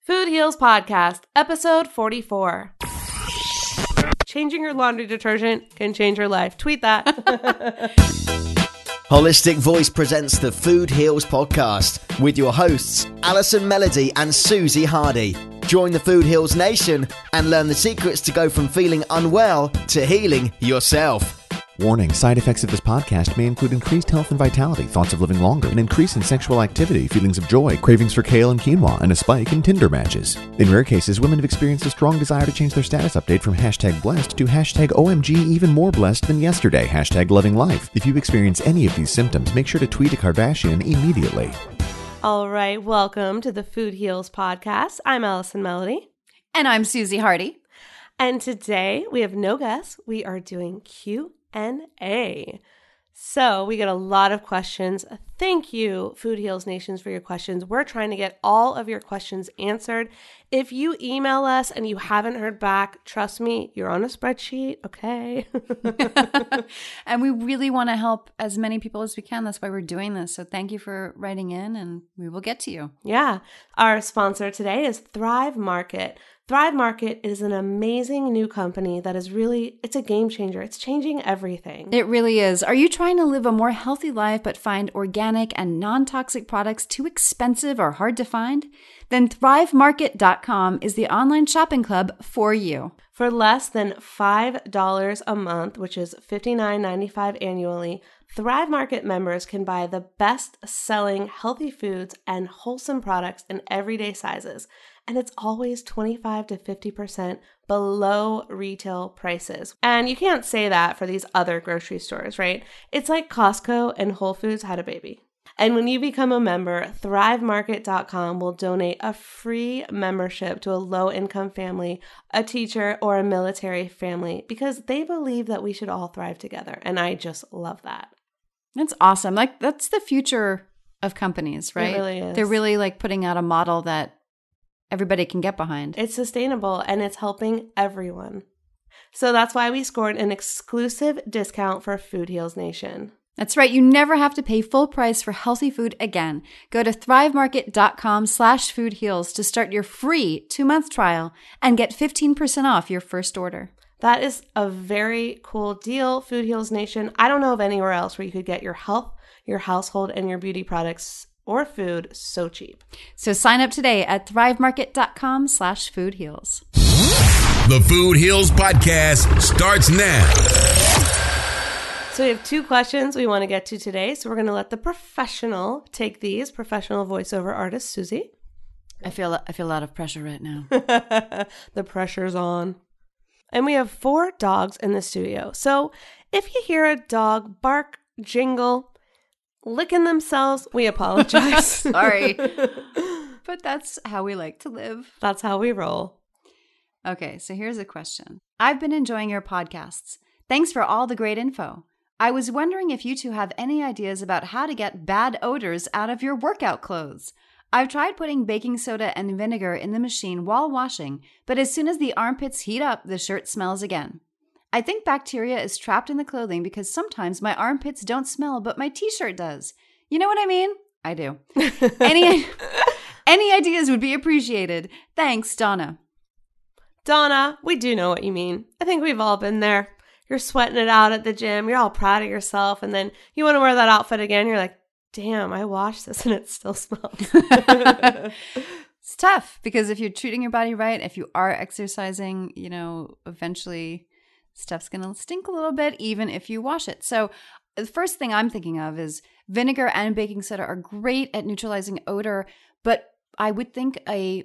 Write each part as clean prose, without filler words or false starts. Food Heals Podcast, episode 44. Changing your laundry detergent can change your life. Tweet that. Holistic Voice presents the Food Heals Podcast with your hosts, Allison Melody and Susie Hardy. Join the Food Heals Nation and learn the secrets to go from feeling unwell to healing yourself. Warning, side effects of this podcast may include increased health and vitality, thoughts of living longer, an increase in sexual activity, feelings of joy, cravings for kale and quinoa, and a spike in Tinder matches. In rare cases, women have experienced a strong desire to change their status update from #blessed to #OMG even more blessed than yesterday, #loving life. If you experience any of these symptoms, make sure to tweet a Kardashian immediately. All right, welcome to the Food Heals podcast. I'm Allison Melody. And I'm Susie Hardy. And today we have no guests. We are doing Q&A. So we get a lot of questions. Thank you, Food Heals Nation, for your questions. We're trying to get all of your questions answered. If you email us and you haven't heard back, trust me, you're on a spreadsheet, okay? And we really want to help as many people as we can. That's why we're doing this. So thank you for writing in, and we will get to you. Yeah. Our sponsor today is Thrive Market. Thrive Market is an amazing new company that is really, it's a game changer. It's changing everything. It really is. Are you trying to live a more healthy life but find organic and non-toxic products too expensive or hard to find? Then thrivemarket.com is the online shopping club for you. For less than $5 a month, which is $59.95 annually, Thrive Market members can buy the best-selling healthy foods and wholesome products in everyday sizes. And it's always 25 to 50% below retail prices. And you can't say that for these other grocery stores, right? It's like Costco and Whole Foods had a baby. And when you become a member, thrivemarket.com will donate a free membership to a low-income family, a teacher, or a military family because they believe that we should all thrive together. And I just love that. That's awesome. Like, that's the future of companies, right? It really is. They're really like putting out a model that everybody can get behind. It's sustainable and it's helping everyone. So that's why we scored an exclusive discount for Food Heals Nation. That's right. You never have to pay full price for healthy food again. Go to thrivemarket.com/foodheals to start your free 2-month trial and get 15% off your first order. That is a very cool deal, Food Heals Nation. I don't know of anywhere else where you could get your health, your household, and your beauty products or food so cheap. So sign up today at thrivemarket.com/foodheals. The Food Heals Podcast starts now. So we have 2 questions we want to get to today. So we're going to let the professional take these, professional voiceover artist, Susie. I feel a lot of pressure right now. The pressure's on. And we have 4 dogs in the studio. So if you hear a dog bark, jingle, licking themselves, we apologize. Sorry. But that's how we like to live. That's how we roll. Okay, so here's a question. I've been enjoying your podcasts. Thanks for all the great info. I was wondering if you 2 have any ideas about how to get bad odors out of your workout clothes. I've tried putting baking soda and vinegar in the machine while washing, but as soon as the armpits heat up, the shirt smells again. I think bacteria is trapped in the clothing because sometimes my armpits don't smell, but my t-shirt does. You know what I mean? I do. Any ideas would be appreciated. Thanks, Donna. Donna, we do know what you mean. I think we've all been there. You're sweating it out at the gym. You're all proud of yourself. And then you want to wear that outfit again. You're like, damn, I washed this and it still smells. It's tough because if you're treating your body right, if you are exercising, you know, eventually stuff's going to stink a little bit, even if you wash it. So the first thing I'm thinking of is vinegar and baking soda are great at neutralizing odor, but I would think I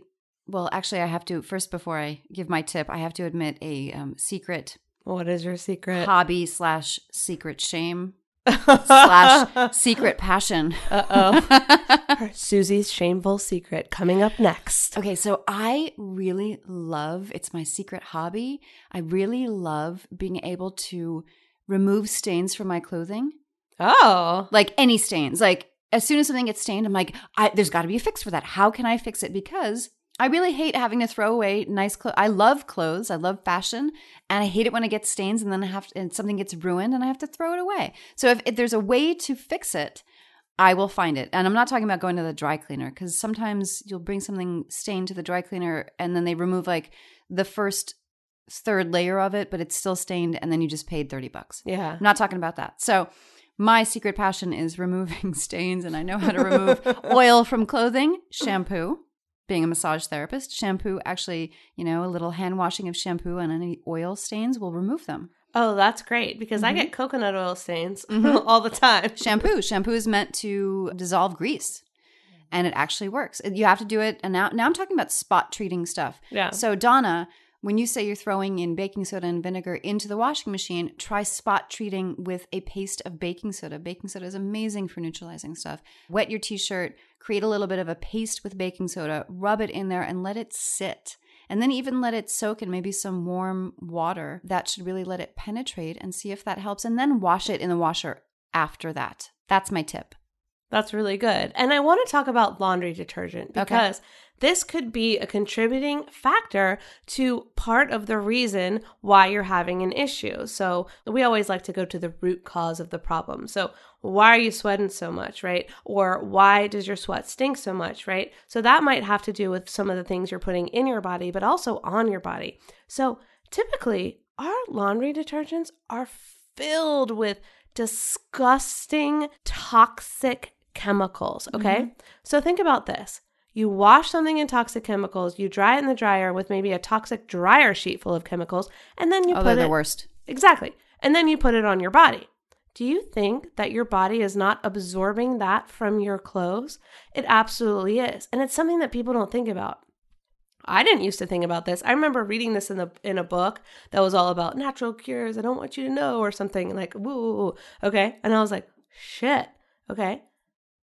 have to, first before I give my tip, I have to admit a secret. What is your secret? Hobby/secret shame /secret passion. Uh-oh. Susie's shameful secret coming up next. Okay, so I really love, it's my secret hobby. I really love being able to remove stains from my clothing. Oh. Like any stains. Like as soon as something gets stained, I'm like, there's got to be a fix for that. How can I fix it? Because I really hate having to throw away nice clothes. I love clothes. I love fashion. And I hate it when it gets stains and then something gets ruined and I have to throw it away. So if there's a way to fix it, I will find it. And I'm not talking about going to the dry cleaner because sometimes you'll bring something stained to the dry cleaner and then they remove like the first 3rd layer of it, but it's still stained and then you just paid $30. Yeah. I'm not talking about that. So my secret passion is removing stains and I know how to remove oil from clothing, shampoo. Being a massage therapist, shampoo actually, you know, a little hand washing of shampoo and any oil stains will remove them. Oh, that's great, because I get coconut oil stains all the time. Shampoo is meant to dissolve grease. And it actually works. You have to do it. And now I'm talking about spot treating stuff. Yeah. So Donna, when you say you're throwing in baking soda and vinegar into the washing machine, try spot treating with a paste of baking soda. Baking soda is amazing for neutralizing stuff. Wet your t-shirt, create a little bit of a paste with baking soda, rub it in there and let it sit. And then even let it soak in maybe some warm water. That should really let it penetrate and see if that helps. And then wash it in the washer after that. That's my tip. That's really good. And I want to talk about laundry detergent because this could be a contributing factor to part of the reason why you're having an issue. So we always like to go to the root cause of the problem. So why are you sweating so much, right? Or why does your sweat stink so much, right? So that might have to do with some of the things you're putting in your body, but also on your body. So typically, our laundry detergents are filled with disgusting, toxic chemicals, okay? So think about this. You wash something in toxic chemicals, you dry it in the dryer with maybe a toxic dryer sheet full of chemicals, and then you put it... Oh, they're the worst. Exactly. And then you put it on your body. Do you think that your body is not absorbing that from your clothes? It absolutely is. And it's something that people don't think about. I didn't used to think about this. I remember reading this in a book that was all about natural cures. I don't want you to know or something like, woo, okay? And I was like, shit, okay?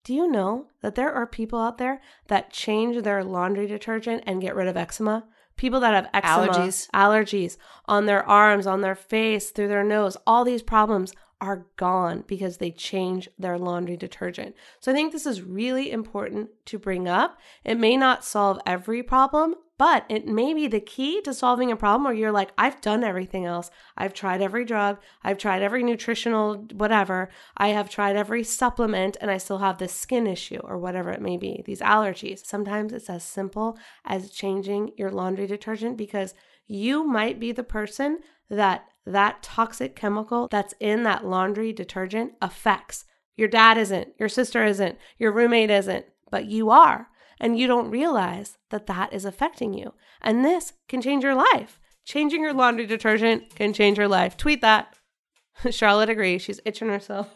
Do you know that there are people out there that change their laundry detergent and get rid of eczema? People that have eczema, allergies on their arms, on their face, through their nose, all these problems are gone because they change their laundry detergent. So I think this is really important to bring up. It may not solve every problem, but it may be the key to solving a problem where you're like, I've done everything else. I've tried every drug. I've tried every nutritional whatever. I have tried every supplement and I still have this skin issue or whatever it may be, these allergies. Sometimes it's as simple as changing your laundry detergent because you might be the person that toxic chemical that's in that laundry detergent affects. Your dad isn't, your sister isn't, your roommate isn't, but you are. And you don't realize that that is affecting you. And this can change your life. Changing your laundry detergent can change your life. Tweet that. Charlotte agrees. She's itching herself.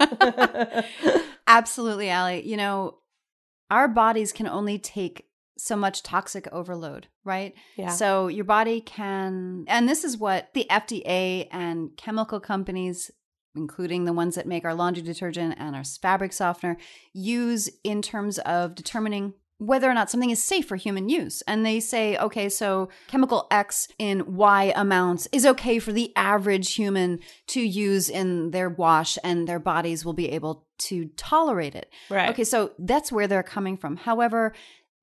Absolutely, Allie. You know, our bodies can only take so much toxic overload, right? Yeah. So your body can, and this is what the FDA and chemical companies, including the ones that make our laundry detergent and our fabric softener, use in terms of determining whether or not something is safe for human use. And they say, okay, so chemical X in Y amounts is okay for the average human to use in their wash and their bodies will be able to tolerate it. Right. Okay, so that's where they're coming from. However,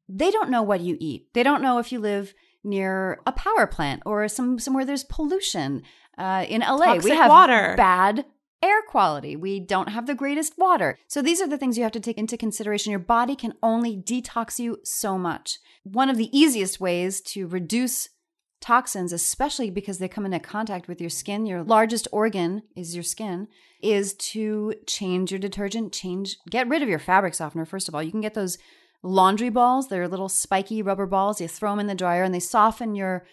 they don't know what you eat. They don't know if you live near a power plant or somewhere there's pollution. In LA, we have bad air quality. We don't have the greatest water. So these are the things you have to take into consideration. Your body can only detox you so much. One of the easiest ways to reduce toxins, especially because they come into contact with your skin, your largest organ is your skin, is to change your detergent, get rid of your fabric softener, first of all. You can get those laundry balls. They're little spiky rubber balls. You throw them in the dryer and they soften your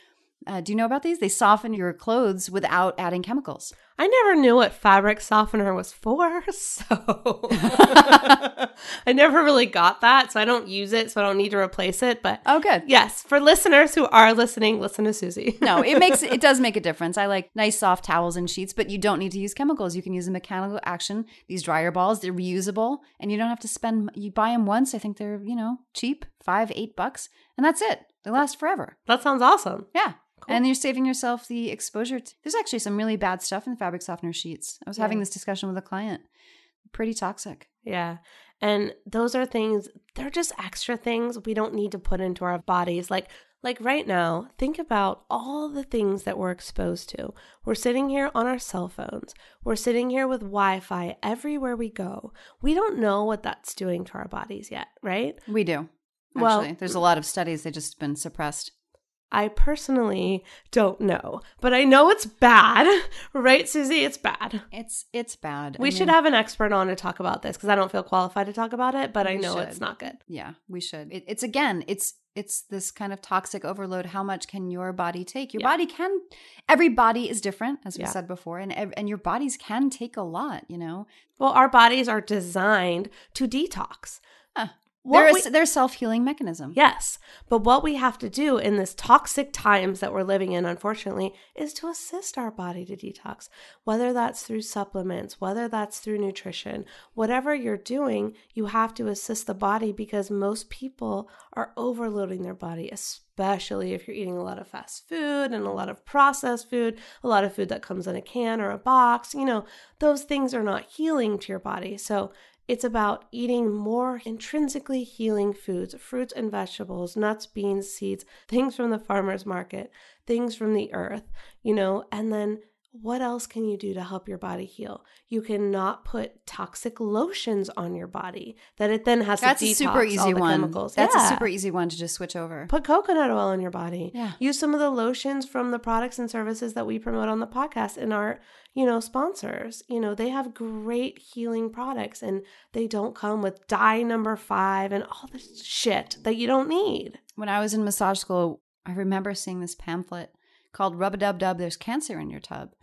do you know about these? They soften your clothes without adding chemicals. I never knew what fabric softener was for, so I never really got that, so I don't use it, so I don't need to replace it. But oh, good. Yes, for listeners who are listening, listen to Susie. No, it does make a difference. I like nice soft towels and sheets, but you don't need to use chemicals. You can use a mechanical action. These dryer balls, they're reusable, and you don't have to spend. You buy them once. I think they're cheap, $5-8, and that's it. They last forever. That sounds awesome. Yeah. Cool. And you're saving yourself the exposure. There's actually some really bad stuff in the fabric softener sheets. I was having this discussion with a client. Pretty toxic. Yeah. And those are things, they're just extra things we don't need to put into our bodies. Like right now, think about all the things that we're exposed to. We're sitting here on our cell phones. We're sitting here with Wi-Fi everywhere we go. We don't know what that's doing to our bodies yet, right? We do. Actually, there's a lot of studies. They've just been suppressed. I personally don't know, but I know it's bad, right, Susie? It's bad. It's bad. We should have an expert on to talk about this because I don't feel qualified to talk about it, but I know it's not good. Yeah, we should. It's it's this kind of toxic overload. How much can your body take? Your body can, every body is different, as we said before, and your bodies can take a lot, you know? Well, our bodies are designed to detox. They're a self-healing mechanism. Yes. But what we have to do in this toxic times that we're living in, unfortunately, is to assist our body to detox, whether that's through supplements, whether that's through nutrition, whatever you're doing, you have to assist the body because most people are overloading their body, especially if you're eating a lot of fast food and a lot of processed food, a lot of food that comes in a can or a box. You know, those things are not healing to your body. So it's about eating more intrinsically healing foods, fruits and vegetables, nuts, beans, seeds, things from the farmer's market, things from the earth, you know, and then what else can you do to help your body heal? You cannot put toxic lotions on your body that it then has to detox all the chemicals. That's a super easy one to just switch over. Put coconut oil on your body. Yeah. Use some of the lotions from the products and services that we promote on the podcast and our, you know, sponsors. You know, they have great healing products and they don't come with dye number 5 and all this shit that you don't need. When I was in massage school, I remember seeing this pamphlet called Rub-a-Dub-Dub, There's Cancer in Your Tub.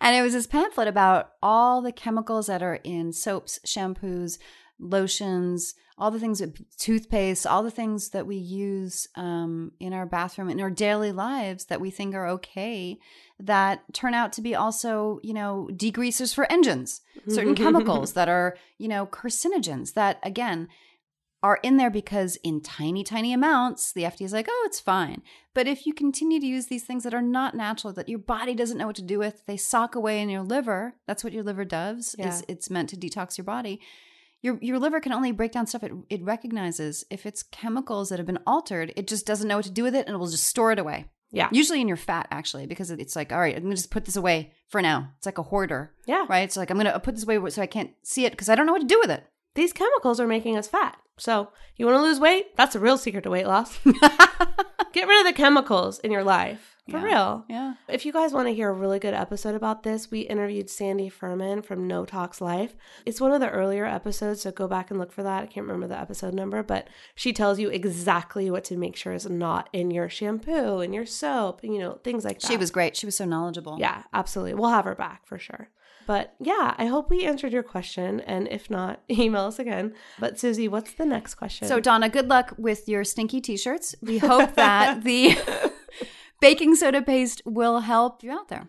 And it was this pamphlet about all the chemicals that are in soaps, shampoos, lotions, all the things, toothpaste, all the things that we use in our bathroom, in our daily lives that we think are okay, that turn out to be also, you know, degreasers for engines, certain chemicals that are, you know, carcinogens that, again, are in there because in tiny, tiny amounts, the FDA is like, oh, it's fine. But if you continue to use these things that are not natural, that your body doesn't know what to do with, they sock away in your liver. That's what your liver does, is it's meant to detox your body. Your liver can only break down stuff it recognizes. If it's chemicals that have been altered, it just doesn't know what to do with it and it will just store it away. Yeah. Usually in your fat, actually, because it's like, all right, I'm going to just put this away for now. It's like a hoarder. Yeah. Right? It's like, I'm going to put this away so I can't see it because I don't know what to do with it. These chemicals are making us fat. So you want to lose weight? That's a real secret to weight loss. Get rid of the chemicals in your life. For real. Yeah. If you guys want to hear a really good episode about this, we interviewed Sandy Furman from No Tox Life. It's one of the earlier episodes, so go back and look for that. I can't remember the episode number, but she tells you exactly what to make sure is not in your shampoo, in your soap, you know, things like that. She was great. She was so knowledgeable. Yeah, absolutely. We'll have her back for sure. But yeah, I hope we answered your question. And if not, email us again. But Susie, what's the next question? So Donna, good luck with your stinky t-shirts. We hope that the baking soda paste will help you out there.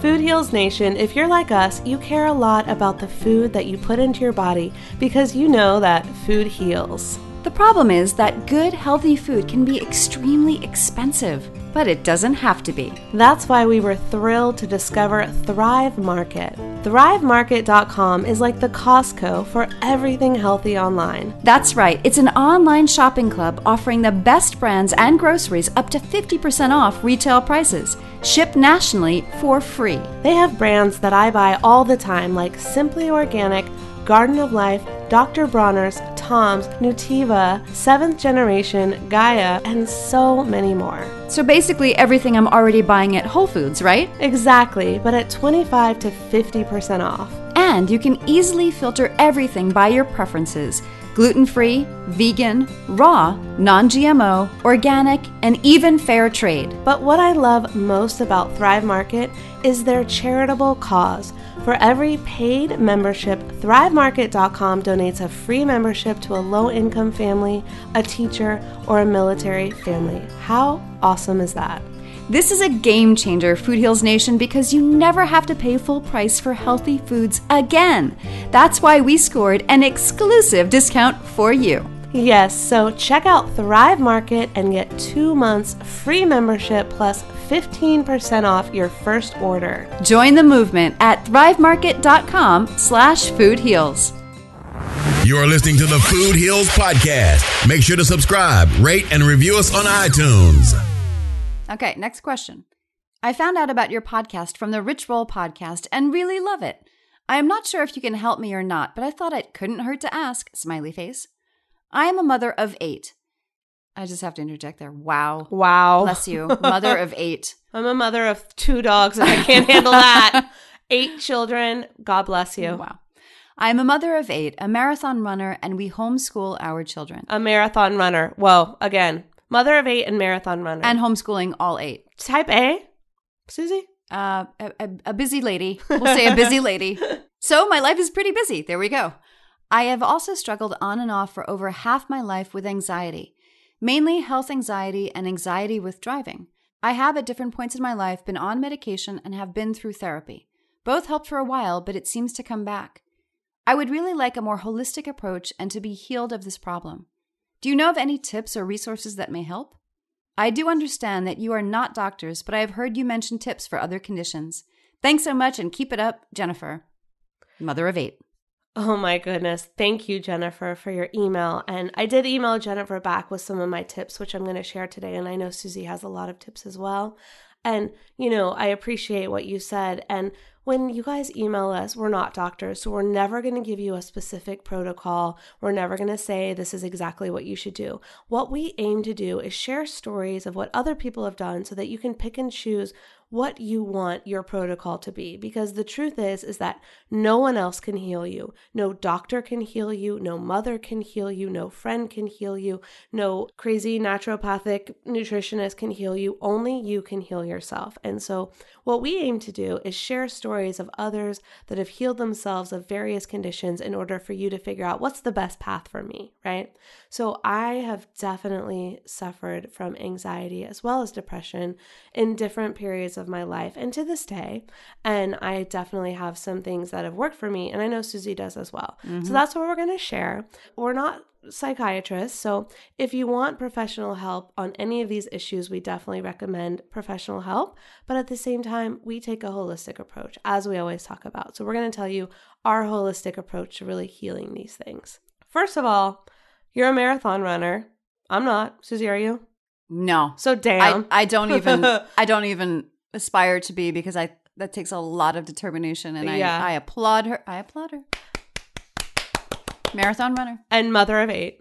Food Heals Nation, if you're like us, you care a lot about the food that you put into your body because you know that food heals. The problem is that good, healthy food can be extremely expensive. But it doesn't have to be. That's why we were thrilled to discover Thrive Market. ThriveMarket.com is like the Costco for everything healthy online. That's right. It's an online shopping club offering the best brands and groceries up to 50% off retail prices. Shipped nationally for free. They have brands that I buy all the time like Simply Organic, Garden of Life, Dr. Bronner's, Tom's, Nutiva, 7th Generation, Gaia, and so many more. So basically everything I'm already buying at Whole Foods, right? Exactly, but at 25 to 50% off. And you can easily filter everything by your preferences. Gluten-free, vegan, raw, non-GMO, organic, and even fair trade. But what I love most about Thrive Market is their charitable cause. For every paid membership, ThriveMarket.com donates a free membership to a low-income family, a teacher, or a military family. How awesome is that? This is a game changer, Food Heals Nation, because you never have to pay full price for healthy foods again. That's why we scored an exclusive discount for you. Yes, so check out Thrive Market and get 2 months free membership plus 15% off your first order. Join the movement at thrivemarket.com/foodheals. You're listening to the Food Heals Podcast. Make sure to subscribe, rate, and review us on iTunes. Okay, next question. I found out about your podcast from the Rich Roll podcast and really love it. I am not sure if you can help me or not, but I thought it couldn't hurt to ask, smiley face. I am a mother of 8. I just have to interject there. Wow. Wow. Bless you. Mother of 8. I'm a mother of 2 dogs and I can't handle that. 8 children. God bless you. Wow. I'm a mother of 8, a marathon runner, and we homeschool our children. A marathon runner. Whoa, again. Mother of 8 and marathon runner. And homeschooling all 8. Type A, Susie? A busy lady. We'll say a busy lady. So my life is pretty busy. There we go. I have also struggled on and off for over half my life with anxiety, mainly health anxiety and anxiety with driving. I have at different points in my life been on medication and have been through therapy. Both helped for a while, but it seems to come back. I would really like a more holistic approach and to be healed of this problem. Do you know of any tips or resources that may help? I do understand that you are not doctors, but I have heard you mention tips for other conditions. Thanks so much and keep it up, Jennifer, mother of 8. Oh my goodness. Thank you, Jennifer, for your email. And I did email Jennifer back with some of my tips, which I'm going to share today. And I know Susie has a lot of tips as well. And, you know, I appreciate what you said. And when you guys email us, we're not doctors, so we're never going to give you a specific protocol. We're never going to say this is exactly what you should do. What we aim to do is share stories of what other people have done so that you can pick and choose what you want your protocol to be, because the truth is that no one else can heal you. No doctor can heal you. No mother can heal you. No friend can heal you. No crazy naturopathic nutritionist can heal you. Only you can heal yourself. And so what we aim to do is share stories of others that have healed themselves of various conditions in order for you to figure out what's the best path for me, right? So I have definitely suffered from anxiety as well as depression in different periods of my life and to this day, and I definitely have some things that have worked for me, and I know Susie does as well. Mm-hmm. So that's what we're going to share. We're not psychiatrists, so if you want professional help on any of these issues, we definitely recommend professional help, but at the same time, we take a holistic approach, as we always talk about. So we're going to tell you our holistic approach to really healing these things. First of all, you're a marathon runner. I'm not. Susie, are you? No. So damn. I don't even aspire to be, because that takes a lot of determination, and yeah. I applaud her. I applaud her. Marathon runner. And mother of 8.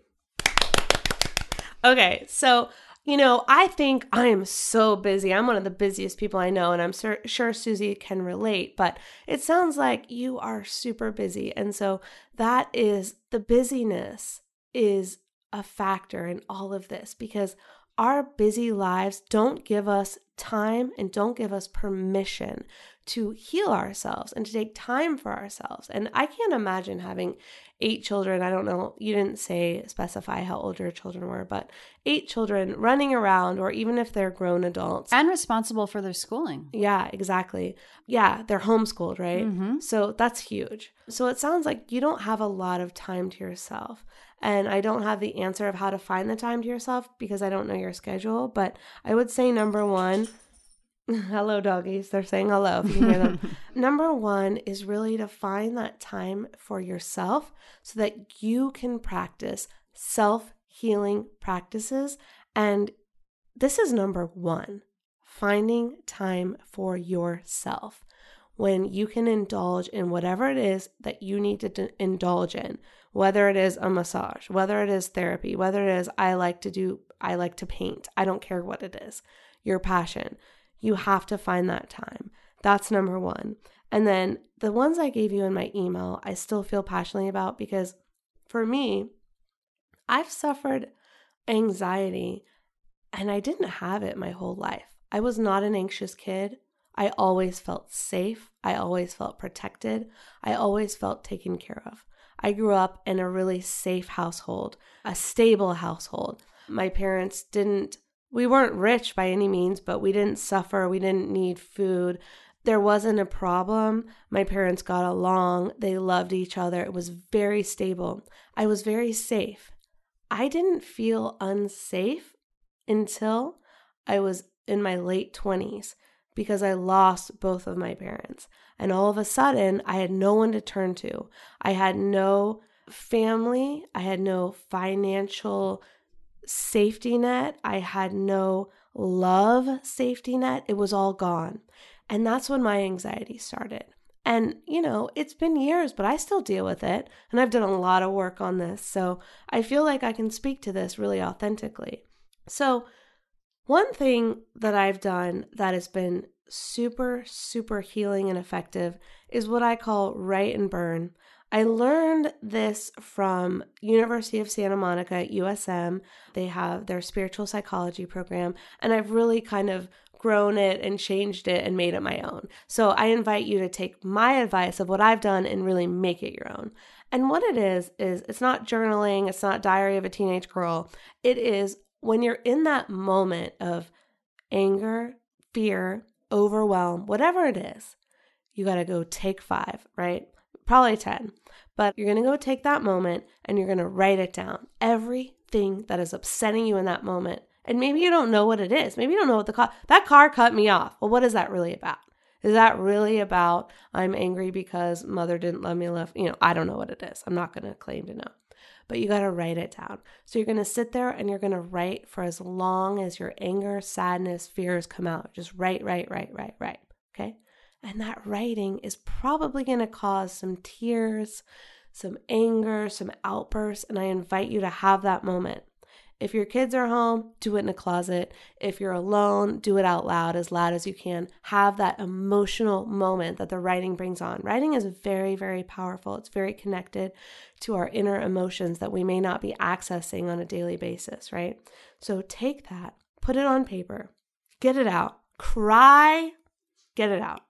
Okay, so, you know, I think I am so busy. I'm one of the busiest people I know, and I'm sure Susie can relate, but it sounds like you are super busy. And so that is, the busyness is a factor in all of this, because our busy lives don't give us time and don't give us permission to heal ourselves and to take time for ourselves. And I can't imagine having 8 children. I don't know, you didn't specify how old your children were, but 8 children running around, or even if they're grown adults. And responsible for their schooling. Yeah, exactly. Yeah, they're homeschooled, right? Mm-hmm. So that's huge. So it sounds like you don't have a lot of time to yourself. And I don't have the answer of how to find the time to yourself because I don't know your schedule. But I would say number one, hello doggies, they're saying hello if you can hear them. Number one is really to find that time for yourself so that you can practice self-healing practices. And this is number one, finding time for yourself. When you can indulge in whatever it is that you need to indulge in, whether it is a massage, whether it is therapy, whether it is I like to paint, I don't care what it is, your passion, you have to find that time. That's number one. And then the ones I gave you in my email, I still feel passionately about, because for me, I've suffered anxiety and I didn't have it my whole life. I was not an anxious kid. I always felt safe. I always felt protected. I always felt taken care of. I grew up in a really safe household, a stable household. My parents we weren't rich by any means, but we didn't suffer. We didn't need food. There wasn't a problem. My parents got along. They loved each other. It was very stable. I was very safe. I didn't feel unsafe until I was in my late 20s. Because I lost both of my parents. And all of a sudden, I had no one to turn to. I had no family. I had no financial safety net. I had no love safety net. It was all gone. And that's when my anxiety started. And, you know, it's been years, but I still deal with it. And I've done a lot of work on this. So I feel like I can speak to this really authentically. So one thing that I've done that has been super, super healing and effective is what I call write and burn. I learned this from University of Santa Monica, USM. They have their spiritual psychology program, and I've really kind of grown it and changed it and made it my own. So I invite you to take my advice of what I've done and really make it your own. And what it is it's not journaling, it's not Diary of a Teenage Girl. It is when you're in that moment of anger, fear, overwhelm, whatever it is, you got to go take 5, right? Probably 10, but you're going to go take that moment and you're going to write it down. Everything that is upsetting you in that moment. And maybe you don't know what it is. Maybe you don't know what that car cut me off. Well, what is that really about? Is that really about I'm angry because mother didn't let me live? You know, I don't know what it is. I'm not going to claim to know, but you got to write it down. So you're going to sit there and you're going to write for as long as your anger, sadness, fears come out. Just write. Okay. And that writing is probably going to cause some tears, some anger, some outbursts. And I invite you to have that moment. If your kids are home, do it in a closet. If you're alone, do it out loud as you can. Have that emotional moment that the writing brings on. Writing is very, very powerful. It's very connected to our inner emotions that we may not be accessing on a daily basis, right? So take that, put it on paper, get it out, cry, get it out.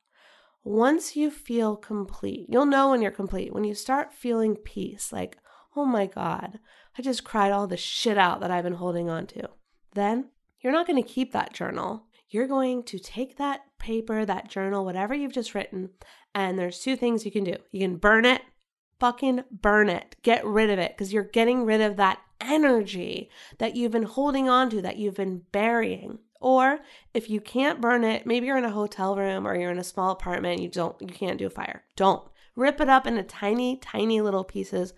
Once you feel complete, you'll know when you're complete, when you start feeling peace, like, oh my God, I just cried all the shit out that I've been holding on to. Then you're not going to keep that journal. You're going to take that paper, that journal, whatever you've just written, and there's 2 things you can do. You can burn it, fucking burn it, get rid of it, because you're getting rid of that energy that you've been holding on to, that you've been burying. Or if you can't burn it, maybe you're in a hotel room or you're in a small apartment, you can't do a fire. Don't. Rip it up into tiny, tiny little pieces.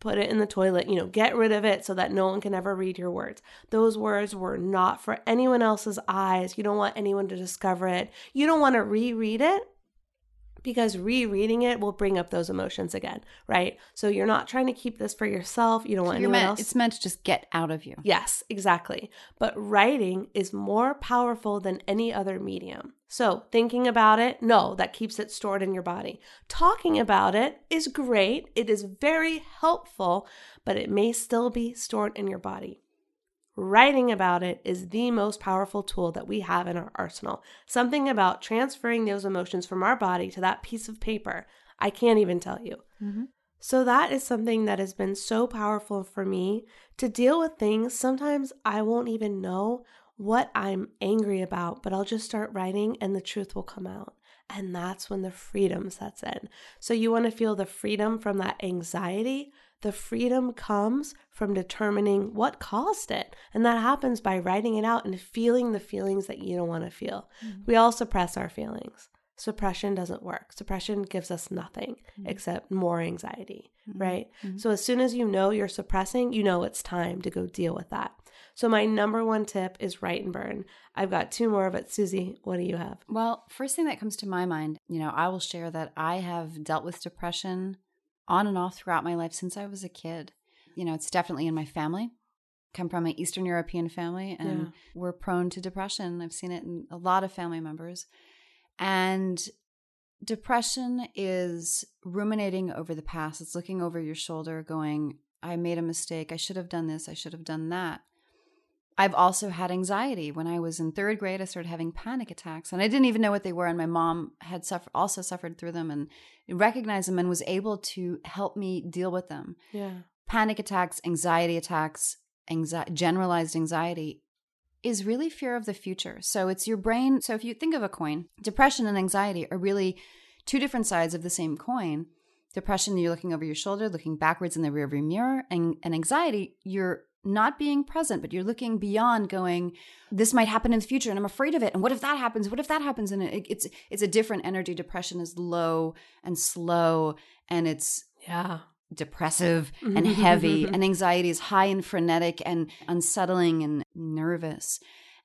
Put it in the toilet, get rid of it so that no one can ever read your words. Those words were not for anyone else's eyes. You don't want anyone to discover it. You don't want to reread it, because rereading it will bring up those emotions again, right? So you're not trying to keep this for yourself. You don't want anyone else. It's meant to just get out of you. Yes, exactly. But writing is more powerful than any other medium. So thinking about it, no, that keeps it stored in your body. Talking about it is great. It is very helpful, but it may still be stored in your body. Writing about it is the most powerful tool that we have in our arsenal. Something about transferring those emotions from our body to that piece of paper. I can't even tell you. Mm-hmm. So that is something that has been so powerful for me to deal with things. Sometimes I won't even know what I'm angry about, but I'll just start writing and the truth will come out. And that's when the freedom sets in. So you want to feel the freedom from that anxiety. The freedom comes from determining what caused it. And that happens by writing it out and feeling the feelings that you don't want to feel. Mm-hmm. We all suppress our feelings. Suppression doesn't work. Suppression gives us nothing except more anxiety, right? Mm-hmm. So as soon as you know you're suppressing, you know it's time to go deal with that. So my number 1 tip is write and burn. I've got 2 more, but Susie, what do you have? Well, first thing that comes to my mind, I will share that I have dealt with depression on and off throughout my life since I was a kid. It's definitely in my family. Come from an Eastern European family, and we're prone to depression. I've seen it in a lot of family members. And depression is ruminating over the past. It's looking over your shoulder going, I made a mistake. I should have done this. I should have done that. I've also had anxiety. When I was in 3rd grade, I started having panic attacks, and I didn't even know what they were. And my mom had also suffered through them and recognized them and was able to help me deal with them. Yeah. Panic attacks, anxiety attacks, generalized anxiety is really fear of the future. So it's your brain. So if you think of a coin, depression and anxiety are really 2 different sides of the same coin. Depression, you're looking over your shoulder, looking backwards in the rearview mirror, and anxiety, you're not being present, but you're looking beyond going, this might happen in the future and I'm afraid of it. And what if that happens? What if that happens? And it's a different energy. Depression is low and slow, and it's depressive and heavy. And anxiety is high and frenetic and unsettling and nervous.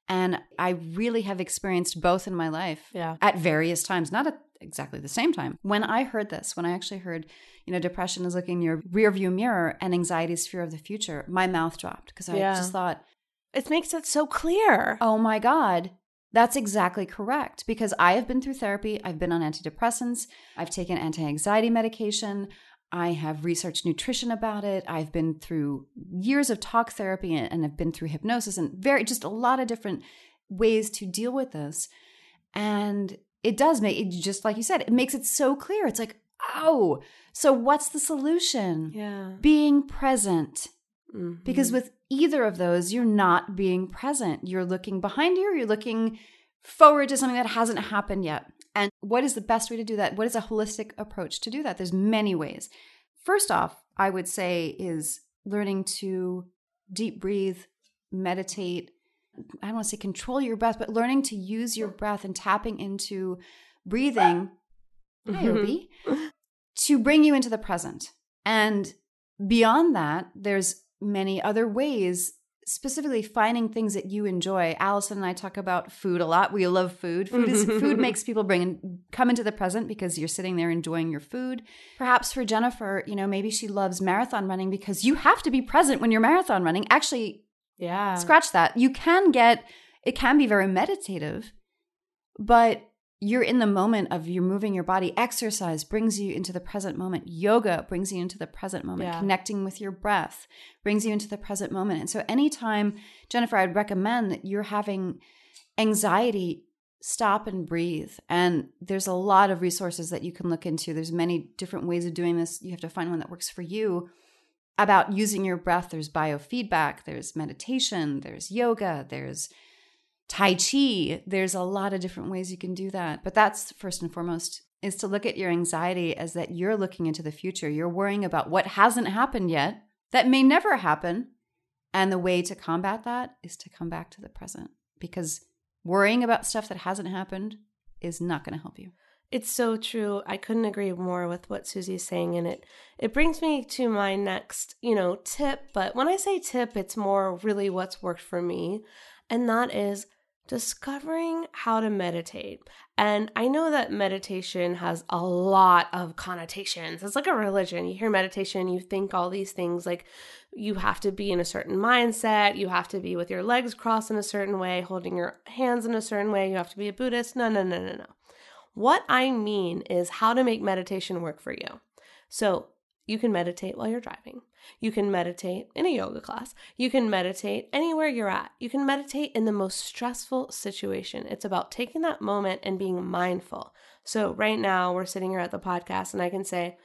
And I really have experienced both in my life at various times, not at exactly the same time. When I actually heard, depression is looking in your rearview mirror and anxiety is fear of the future, my mouth dropped, because I just thought, it makes it so clear. Oh my God, that's exactly correct. Because I have been through therapy. I've been on antidepressants. I've taken anti-anxiety medication. I have researched nutrition about it. I've been through years of talk therapy, and I've been through hypnosis and just a lot of different ways to deal with this. And it does make it, just like you said, it makes it so clear. It's like, oh, so what's the solution? Yeah. Being present. Mm-hmm. Because with either of those, you're not being present. You're looking behind you, or you're looking forward to something that hasn't happened yet. And what is the best way to do that? What is a holistic approach to do that? There's many ways. First off, I would say is learning to deep breathe, meditate. I don't want to say control your breath, but learning to use your breath and tapping into breathing, hi, Obi, to bring you into the present. And beyond that, there's many other ways, specifically finding things that you enjoy. Allison and I talk about food a lot. We love food. Food makes people come into the present because you're sitting there enjoying your food. Perhaps for Jennifer, maybe she loves marathon running because you have to be present when you're marathon running. Actually, yeah, scratch that. It can be very meditative, but you're in the moment of you're moving your body. Exercise brings you into the present moment. Yoga brings you into the present moment. Yeah. Connecting with your breath brings you into the present moment. And so anytime, Jennifer, I'd recommend that you're having anxiety, stop and breathe. And there's a lot of resources that you can look into. There's many different ways of doing this. You have to find one that works for you. About using your breath, there's biofeedback, there's meditation, there's yoga, there's Tai Chi. There's a lot of different ways you can do that. But that's first and foremost, is to look at your anxiety as that you're looking into the future. You're worrying about what hasn't happened yet, that may never happen. And the way to combat that is to come back to the present, because worrying about stuff that hasn't happened is not going to help you. It's so true. I couldn't agree more with what Susie's saying, and it brings me to my next, tip. But when I say tip, it's more really what's worked for me, and that is discovering how to meditate. And I know that meditation has a lot of connotations. It's like a religion. You hear meditation, you think all these things like you have to be in a certain mindset, you have to be with your legs crossed in a certain way, holding your hands in a certain way, you have to be a Buddhist. No. What I mean is how to make meditation work for you. So you can meditate while you're driving. You can meditate in a yoga class. You can meditate anywhere you're at. You can meditate in the most stressful situation. It's about taking that moment and being mindful. So right now we're sitting here at the podcast, and I can say,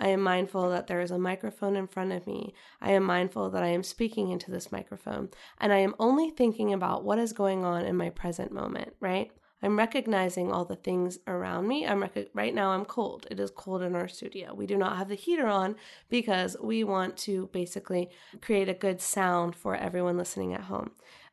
I am mindful that there is a microphone in front of me. I am mindful that I am speaking into this microphone, and I am only thinking about what is going on in my present moment, right? I'm recognizing all the things around me. Right now I'm cold. It is cold in our studio. We do not have the heater on because we want to basically create a good sound for everyone listening at home.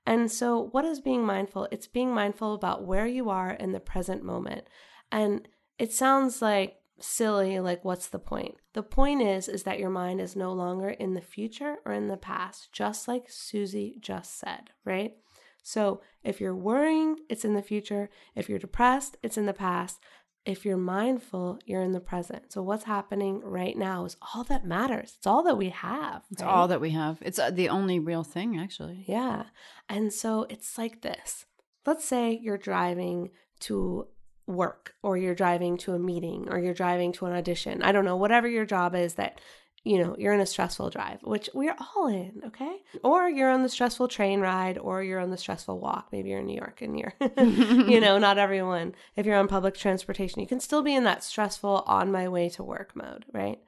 And so what is being mindful? It's being mindful about where you are in the present moment. And it sounds like silly, like what's the point? The point is that your mind is no longer in the future or in the past, just like Susie just said, right? So if you're worrying, it's in the future. If you're depressed, it's in the past. If you're mindful, you're in the present. So what's happening right now is all that matters. It's all that we have. Right? It's all that we have. It's the only real thing, actually. Yeah. And so it's like this. Let's say you're driving to work, or you're driving to a meeting, or you're driving to an audition. I don't know, whatever your job is that you're in a stressful drive, which we're all in, okay? Or you're on the stressful train ride, or you're on the stressful walk. Maybe you're in New York and you're, not everyone. If you're on public transportation, you can still be in that stressful on my way to work mode, right?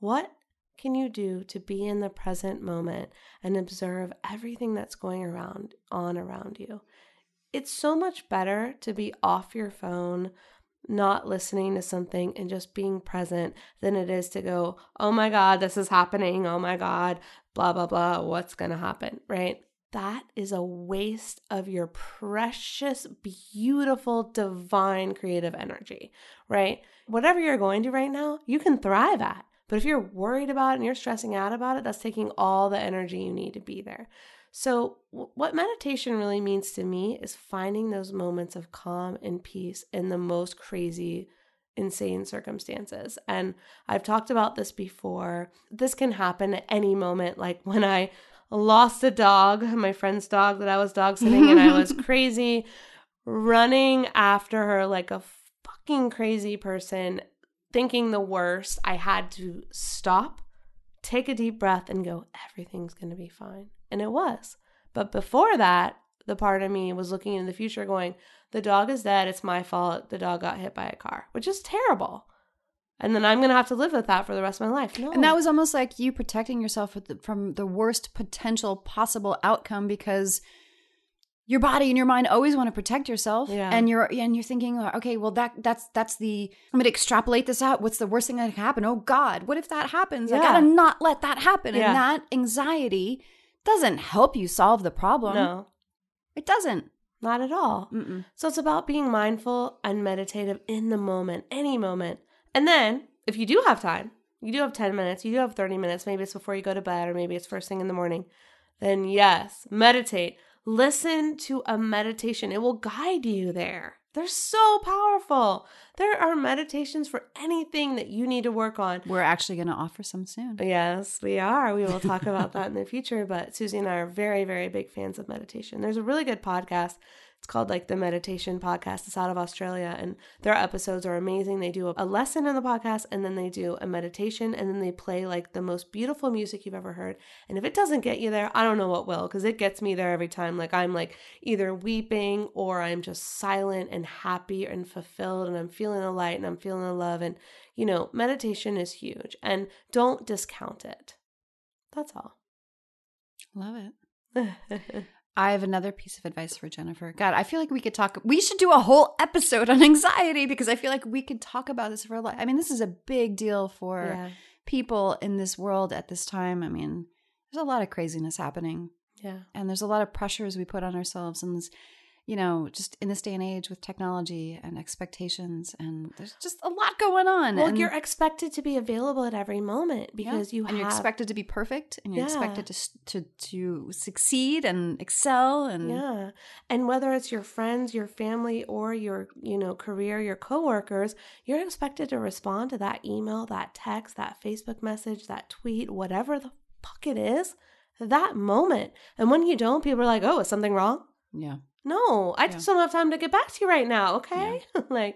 What can you do to be in the present moment and observe everything that's going around you? It's so much better to be off your phone, not listening to something, and just being present than it is to go, oh my God, this is happening. Oh my God, blah, blah, blah. What's going to happen, right? That is a waste of your precious, beautiful, divine creative energy, right? Whatever you're going to right now, you can thrive at. But if you're worried about it and you're stressing out about it, that's taking all the energy you need to be there. So what meditation really means to me is finding those moments of calm and peace in the most crazy, insane circumstances. And I've talked about this before. This can happen at any moment. Like when I lost a dog, my friend's dog that I was dog sitting, and I was crazy running after her like a fucking crazy person, thinking the worst, I had to stop, take a deep breath, and go, everything's going to be fine. And it was. But before that, the part of me was looking into the future going, the dog is dead. It's my fault. The dog got hit by a car, which is terrible. And then I'm going to have to live with that for the rest of my life. No. And that was almost like you protecting yourself from the worst potential possible outcome, because your body and your mind always want to protect yourself. Yeah. And you're thinking, okay, well, that's the, I'm going to extrapolate this out. What's the worst thing that could happen? Oh God, what if that happens? Yeah. I got to not let that happen. Yeah. And that anxiety doesn't help you solve the problem. No. It doesn't. Not at all. Mm-mm. So it's about being mindful and meditative in the moment, any moment. And then if you do have time, you do have 10 minutes, you do have 30 minutes, maybe it's before you go to bed or maybe it's first thing in the morning, then yes, meditate. Listen to a meditation. It will guide you there. They're so powerful. There are meditations for anything that you need to work on. We're actually going to offer some soon. Yes, we are. We will talk about that in the future. But Susie and I are very, very big fans of meditation. There's a really good podcast. It's called like the Meditation Podcast. It's out of Australia, and their episodes are amazing. They do a lesson in the podcast, and then they do a meditation, and then they play like the most beautiful music you've ever heard. And if it doesn't get you there, I don't know what will, because it gets me there every time. Like I'm like either weeping or I'm just silent and happy and fulfilled, and I'm feeling a light and I'm feeling a love. And, you know, meditation is huge, and don't discount it. That's all. Love it. I have another piece of advice for Jennifer. God, I feel like we could talk. We should do a whole episode on anxiety, because I feel like we could talk about this for a lot. I mean, this is a big deal for people in this world at this time. I mean, there's a lot of craziness happening. Yeah. And there's a lot of pressures we put on ourselves. And, you know, just in this day and age with technology and expectations. And there's just a lot going on. Well, and you're expected to be available at every moment because you have. And you're expected to be perfect, and you're expected to succeed and excel. And yeah. And whether it's your friends, your family, or your, you know, career, your coworkers, you're expected to respond to that email, that text, that Facebook message, that tweet, whatever the fuck it is, that moment. And when you don't, people are like, oh, is something wrong? Yeah. No, I just don't have time to get back to you right now, okay? Yeah.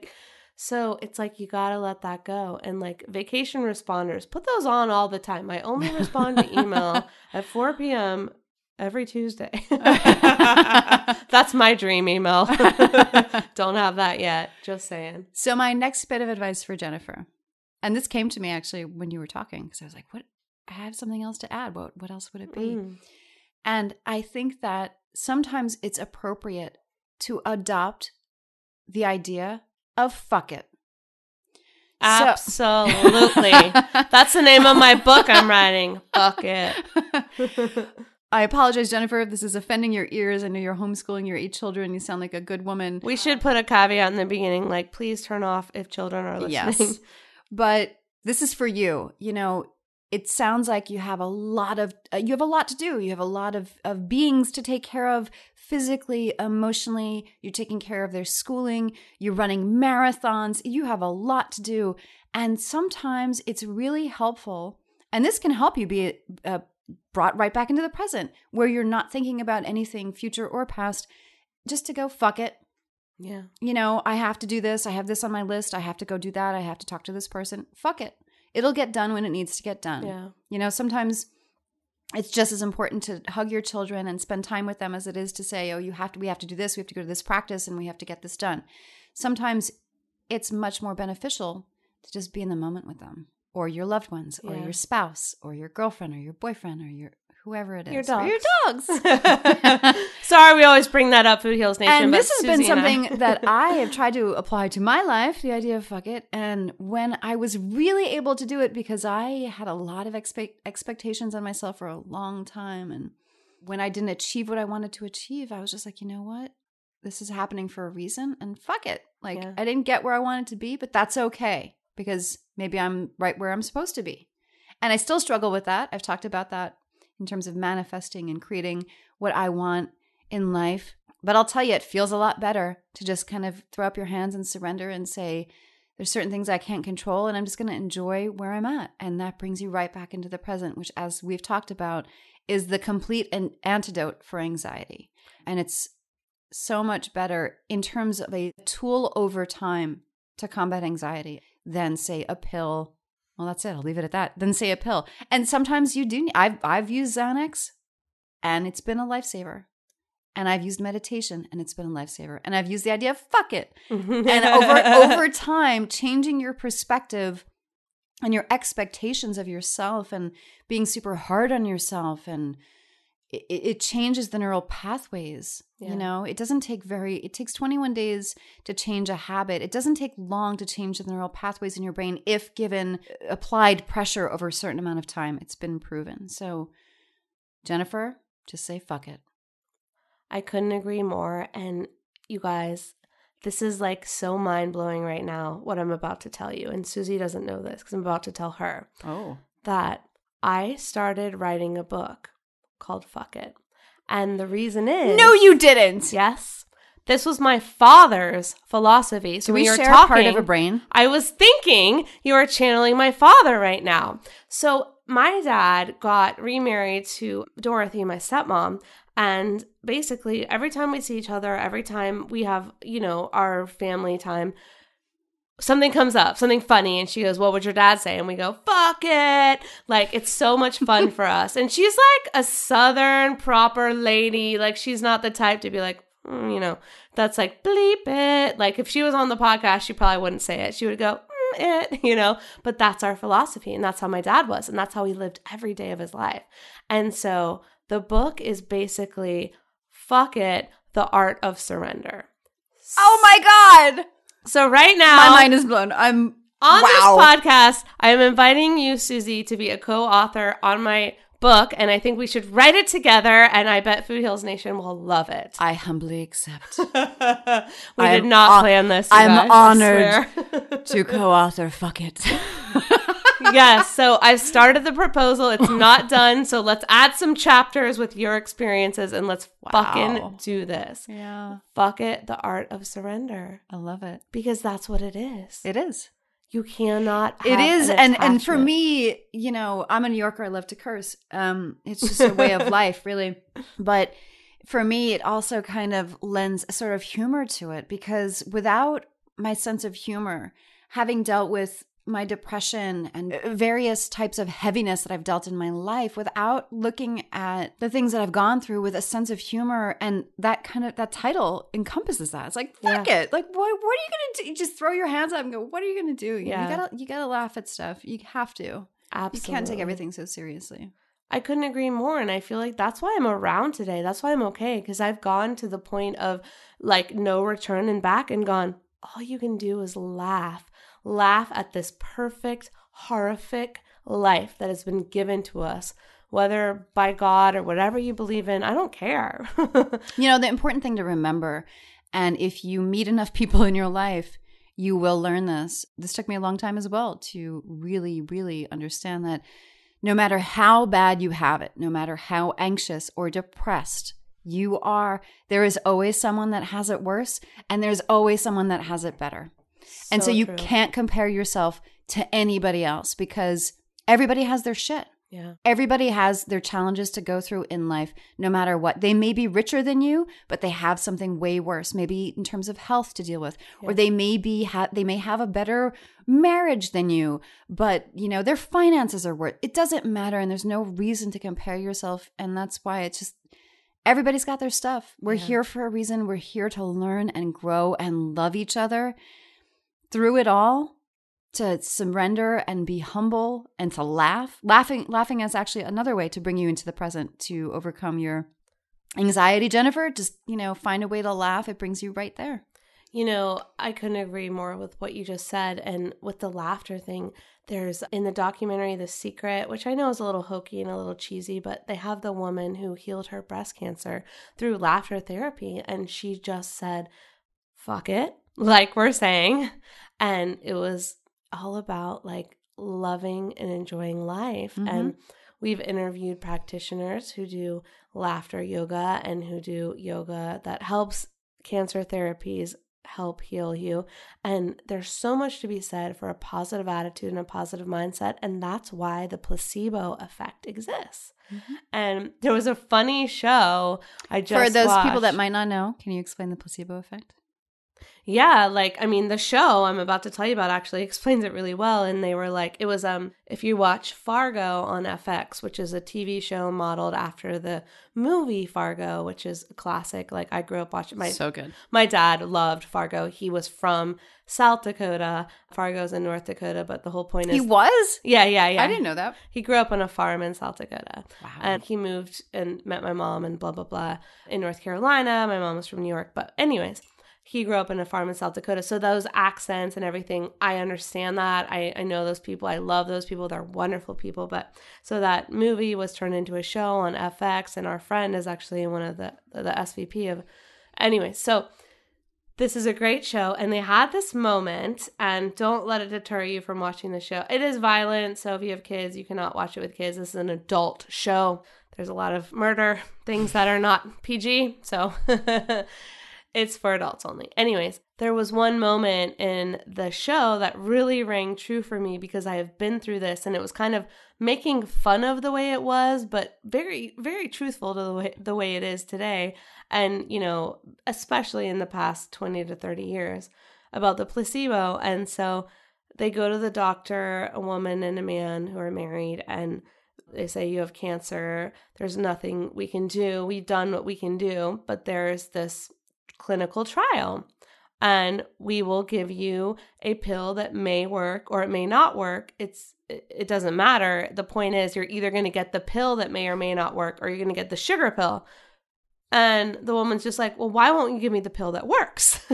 So it's like you got to let that go. And like vacation responders, put those on all the time. I only respond to email at 4 p.m. every Tuesday. That's my dream email. Don't have that yet. Just saying. So my next bit of advice for Jennifer, and this came to me actually when you were talking, because I was like, what? I have something else to add. What else would it be? And I think that sometimes it's appropriate to adopt the idea of fuck it. Absolutely. That's the name of my book I'm writing. Fuck it. I apologize, Jennifer, if this is offending your ears. I know you're homeschooling your 8 children. You sound like a good woman. We should put a caveat in the beginning, like, please turn off if children are listening. Yes. But this is for you. You know, it sounds like you have a lot of you have a lot to do. You have a lot of beings to take care of physically, emotionally. You're taking care of their schooling. You're running marathons. You have a lot to do. And sometimes it's really helpful. And this can help you be brought right back into the present, where you're not thinking about anything future or past, just to go, fuck it. Yeah. You know, I have to do this. I have this on my list. I have to go do that. I have to talk to this person. Fuck it. It'll get done when it needs to get done. Yeah. You know, sometimes it's just as important to hug your children and spend time with them as it is to say, oh, we have to do this, we have to go to this practice, and we have to get this done. Sometimes it's much more beneficial to just be in the moment with them, or your loved ones, or your spouse, or your girlfriend, or your boyfriend, or your whoever it is. Your dogs. Or your dogs. Sorry, we always bring that up, Food Heals Nation. And this has been something that I have tried to apply to my life, the idea of fuck it. And when I was really able to do it, because I had a lot of expectations on myself for a long time. And when I didn't achieve what I wanted to achieve, I was just like, you know what? This is happening for a reason, and fuck it. Like, I didn't get where I wanted to be, but that's okay, because maybe I'm right where I'm supposed to be. And I still struggle with that. I've talked about that in terms of manifesting and creating what I want in life. But I'll tell you, it feels a lot better to just kind of throw up your hands and surrender and say, there's certain things I can't control, and I'm just going to enjoy where I'm at. And that brings you right back into the present, which, as we've talked about, is the complete antidote for anxiety. And it's so much better in terms of a tool over time to combat anxiety than say a pill. Well, that's it. I'll leave it at that. Then say a pill. And sometimes you do. I've used Xanax and it's been a lifesaver. And I've used meditation and it's been a lifesaver. And I've used the idea of fuck it. And over time, changing your perspective and your expectations of yourself and being super hard on yourself, and it changes the neural pathways. Yeah. You know, it doesn't take it takes 21 days to change a habit. It doesn't take long to change the neural pathways in your brain if given applied pressure over a certain amount of time. It's been proven. So, Jennifer, just say fuck it. I couldn't agree more. And you guys, this is like so mind-blowing right now, what I'm about to tell you. And Susie doesn't know this because I'm about to tell her. Oh. That I started writing a book called Fuck It. And the reason is... No, you didn't! Yes. This was my father's philosophy. So when you're talking... part of a brain? I was thinking you are channeling my father right now. So my dad got remarried to Dorothy, my stepmom, and basically every time we see each other, every time we have, you know, our family time, something comes up, something funny, and she goes, what would your dad say? And we go, fuck it. Like, it's so much fun for us. And she's like a Southern proper lady. Like, she's not the type to be like, you know, that's like, bleep it. Like, if she was on the podcast, she probably wouldn't say it. She would go, it, you know, but that's our philosophy. And that's how my dad was. And that's how he lived every day of his life. And so the book is basically Fuck It, The Art of Surrender. Oh my God. So right now, my mind is blown. I'm on this podcast. I'm inviting you, Susie, to be a co-author on my book. And I think we should write it together. And I bet Food Heals Nation will love it. I humbly accept. We did not plan this. I'm honored to co-author Fuck It. Yes. So I've started the proposal. It's not done. So let's add some chapters with your experiences and let's fucking do this. Yeah. Fuck it. The art of surrender. I love it. Because that's what it is. It is. You cannot have it is. And for me, you know, I'm a New Yorker. I love to curse. It's just a way of life, really. But for me, it also kind of lends a sort of humor to it, because without my sense of humor, having dealt with my depression and various types of heaviness that I've dealt in my life, without looking at the things that I've gone through with a sense of humor, and that kind of, that title encompasses that. It's like, fuck it. Like, what are you going to do? You just throw your hands up and go, what are you going to do? Yeah. You gotta laugh at stuff. You have to. Absolutely. You can't take everything so seriously. I couldn't agree more. And I feel like that's why I'm around today. That's why I'm okay. Because I've gone to the point of like no return and back, and gone, all you can do is laugh. Laugh at this perfect, horrific life that has been given to us, whether by God or whatever you believe in. I don't care. You know, the important thing to remember, and if you meet enough people in your life, you will learn this. This took me a long time as well to really, really understand that no matter how bad you have it, no matter how anxious or depressed you are, there is always someone that has it worse, and there's always someone that has it better. And so you can't compare yourself to anybody else, because everybody has their shit. Yeah. Everybody has their challenges to go through in life, no matter what. They may be richer than you, but they have something way worse, maybe in terms of health to deal with, or they may be they may have a better marriage than you, but you know, their finances are worse. It doesn't matter, and there's no reason to compare yourself, and that's why it's just, everybody's got their stuff. We're here for a reason. We're here to learn and grow and love each other. Through it all, to surrender and be humble and to laugh. Laughing is actually another way to bring you into the present, to overcome your anxiety, Jennifer. Just, you know, find a way to laugh. It brings you right there. You know, I couldn't agree more with what you just said. And with the laughter thing, there's in the documentary, The Secret, which I know is a little hokey and a little cheesy, but they have the woman who healed her breast cancer through laughter therapy. And she just said, fuck it. Like we're saying, and it was all about like loving and enjoying life. Mm-hmm. And we've interviewed practitioners who do laughter yoga and who do yoga that helps cancer therapies help heal you. And there's so much to be said for a positive attitude and a positive mindset. And that's why the placebo effect exists. Mm-hmm. And there was a funny show I just watched. For those people that might not know, can you explain the placebo effect? Yeah, like, I mean, the show I'm about to tell you about actually explains it really well. And they were like, it was, if you watch Fargo on FX, which is a TV show modeled after the movie Fargo, which is a classic. Like, I grew up watching. So good. My dad loved Fargo. He was from South Dakota. Fargo's in North Dakota, but the whole point is. He was? Yeah. I didn't know that. He grew up on a farm in South Dakota. Wow. And he moved and met my mom and blah, blah, blah in North Carolina. My mom was from New York. But anyways. He grew up in a farm in South Dakota. So those accents and everything, I understand that. I know those people. I love those people. They're wonderful people. But so that movie was turned into a show on FX, and our friend is actually one of the SVP of – anyway, so this is a great show, and they had this moment, and don't let it deter you from watching the show. It is violent, so if you have kids, you cannot watch it with kids. This is an adult show. There's a lot of murder, things that are not PG, so – it's for adults only. Anyways, there was one moment in the show that really rang true for me because I have been through this, and it was kind of making fun of the way it was, but very, very truthful to the way it is today. And, you know, especially in the past 20 to 30 years about the placebo. And so they go to the doctor, a woman and a man who are married, and they say, you have cancer. There's nothing we can do. We've done what we can do, but there's this clinical trial, and we will give you a pill that may work or it may not work. It doesn't matter. The point is you're either going to get the pill that may or may not work, or you're going to get the sugar pill. And the woman's just like, well, why won't you give me the pill that works?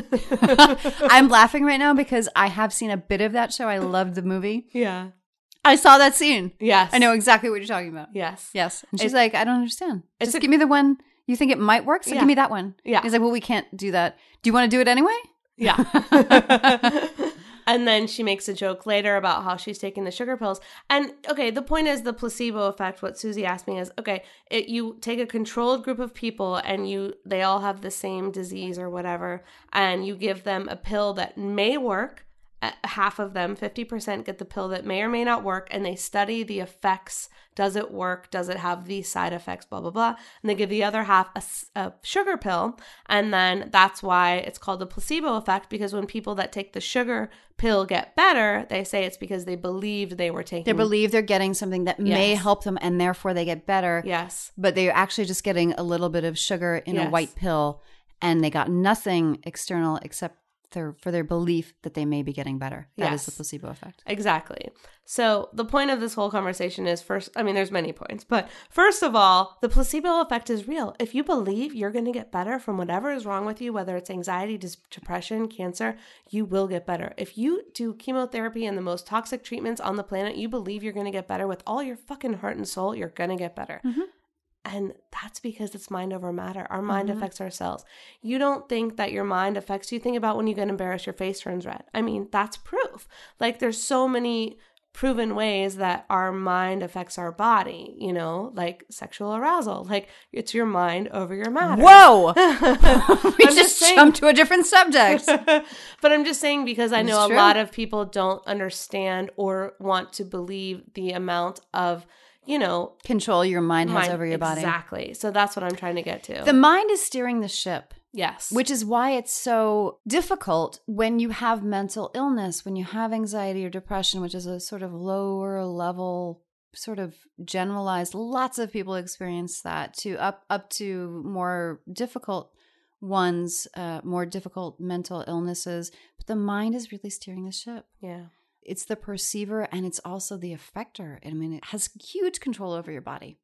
I'm laughing right now because I have seen a bit of that show. I loved the movie. Yeah. I saw that scene. Yes. I know exactly what you're talking about. Yes. And she's like, I don't understand. Just give me the one. You think it might work? So give me that one. Yeah. He's like, well, we can't do that. Do you want to do it anyway? Yeah. And then she makes a joke later about how she's taking the sugar pills. And, okay, the point is the placebo effect. What Susie asked me is, okay, you take a controlled group of people and they all have the same disease or whatever, and you give them a pill that may work. Half of them, 50%, get the pill that may or may not work, and they study the effects. Does it work? Does it have these side effects? Blah, blah, blah. And they give the other half a sugar pill. And then that's why it's called the placebo effect, because when people that take the sugar pill get better, they say it's because they believed they were taking. They believe they're getting something that may help them, and therefore they get better. Yes. But they're actually just getting a little bit of sugar in a white pill, and they got nothing external except for their belief that they may be getting better. That is the placebo effect. Exactly. So the point of this whole conversation is first, I mean, there's many points, but first of all, the placebo effect is real. If you believe you're going to get better from whatever is wrong with you, whether it's anxiety, depression, cancer, you will get better. If you do chemotherapy and the most toxic treatments on the planet, you believe you're going to get better with all your fucking heart and soul, you're going to get better. Mm-hmm. And that's because it's mind over matter. Our mind affects ourselves. You don't think that your mind affects you. Think about when you get embarrassed, your face turns red. I mean, that's proof. Like, there's so many proven ways that our mind affects our body, you know, like sexual arousal. Like, it's your mind over your matter. Whoa! We just jumped to a different subject. But I'm just saying, because I know a lot of people don't understand or want to believe the amount of, you know, control your mind has over your body. Exactly. So that's what I'm trying to get to. The mind is steering the ship. Yes. Which is why it's so difficult when you have mental illness, when you have anxiety or depression, which is a sort of lower level, sort of generalized. Lots of people experience that, to up to more difficult ones, more difficult mental illnesses. But the mind is really steering the ship. Yeah. It's the perceiver, and it's also the effector. I mean, it has huge control over your body.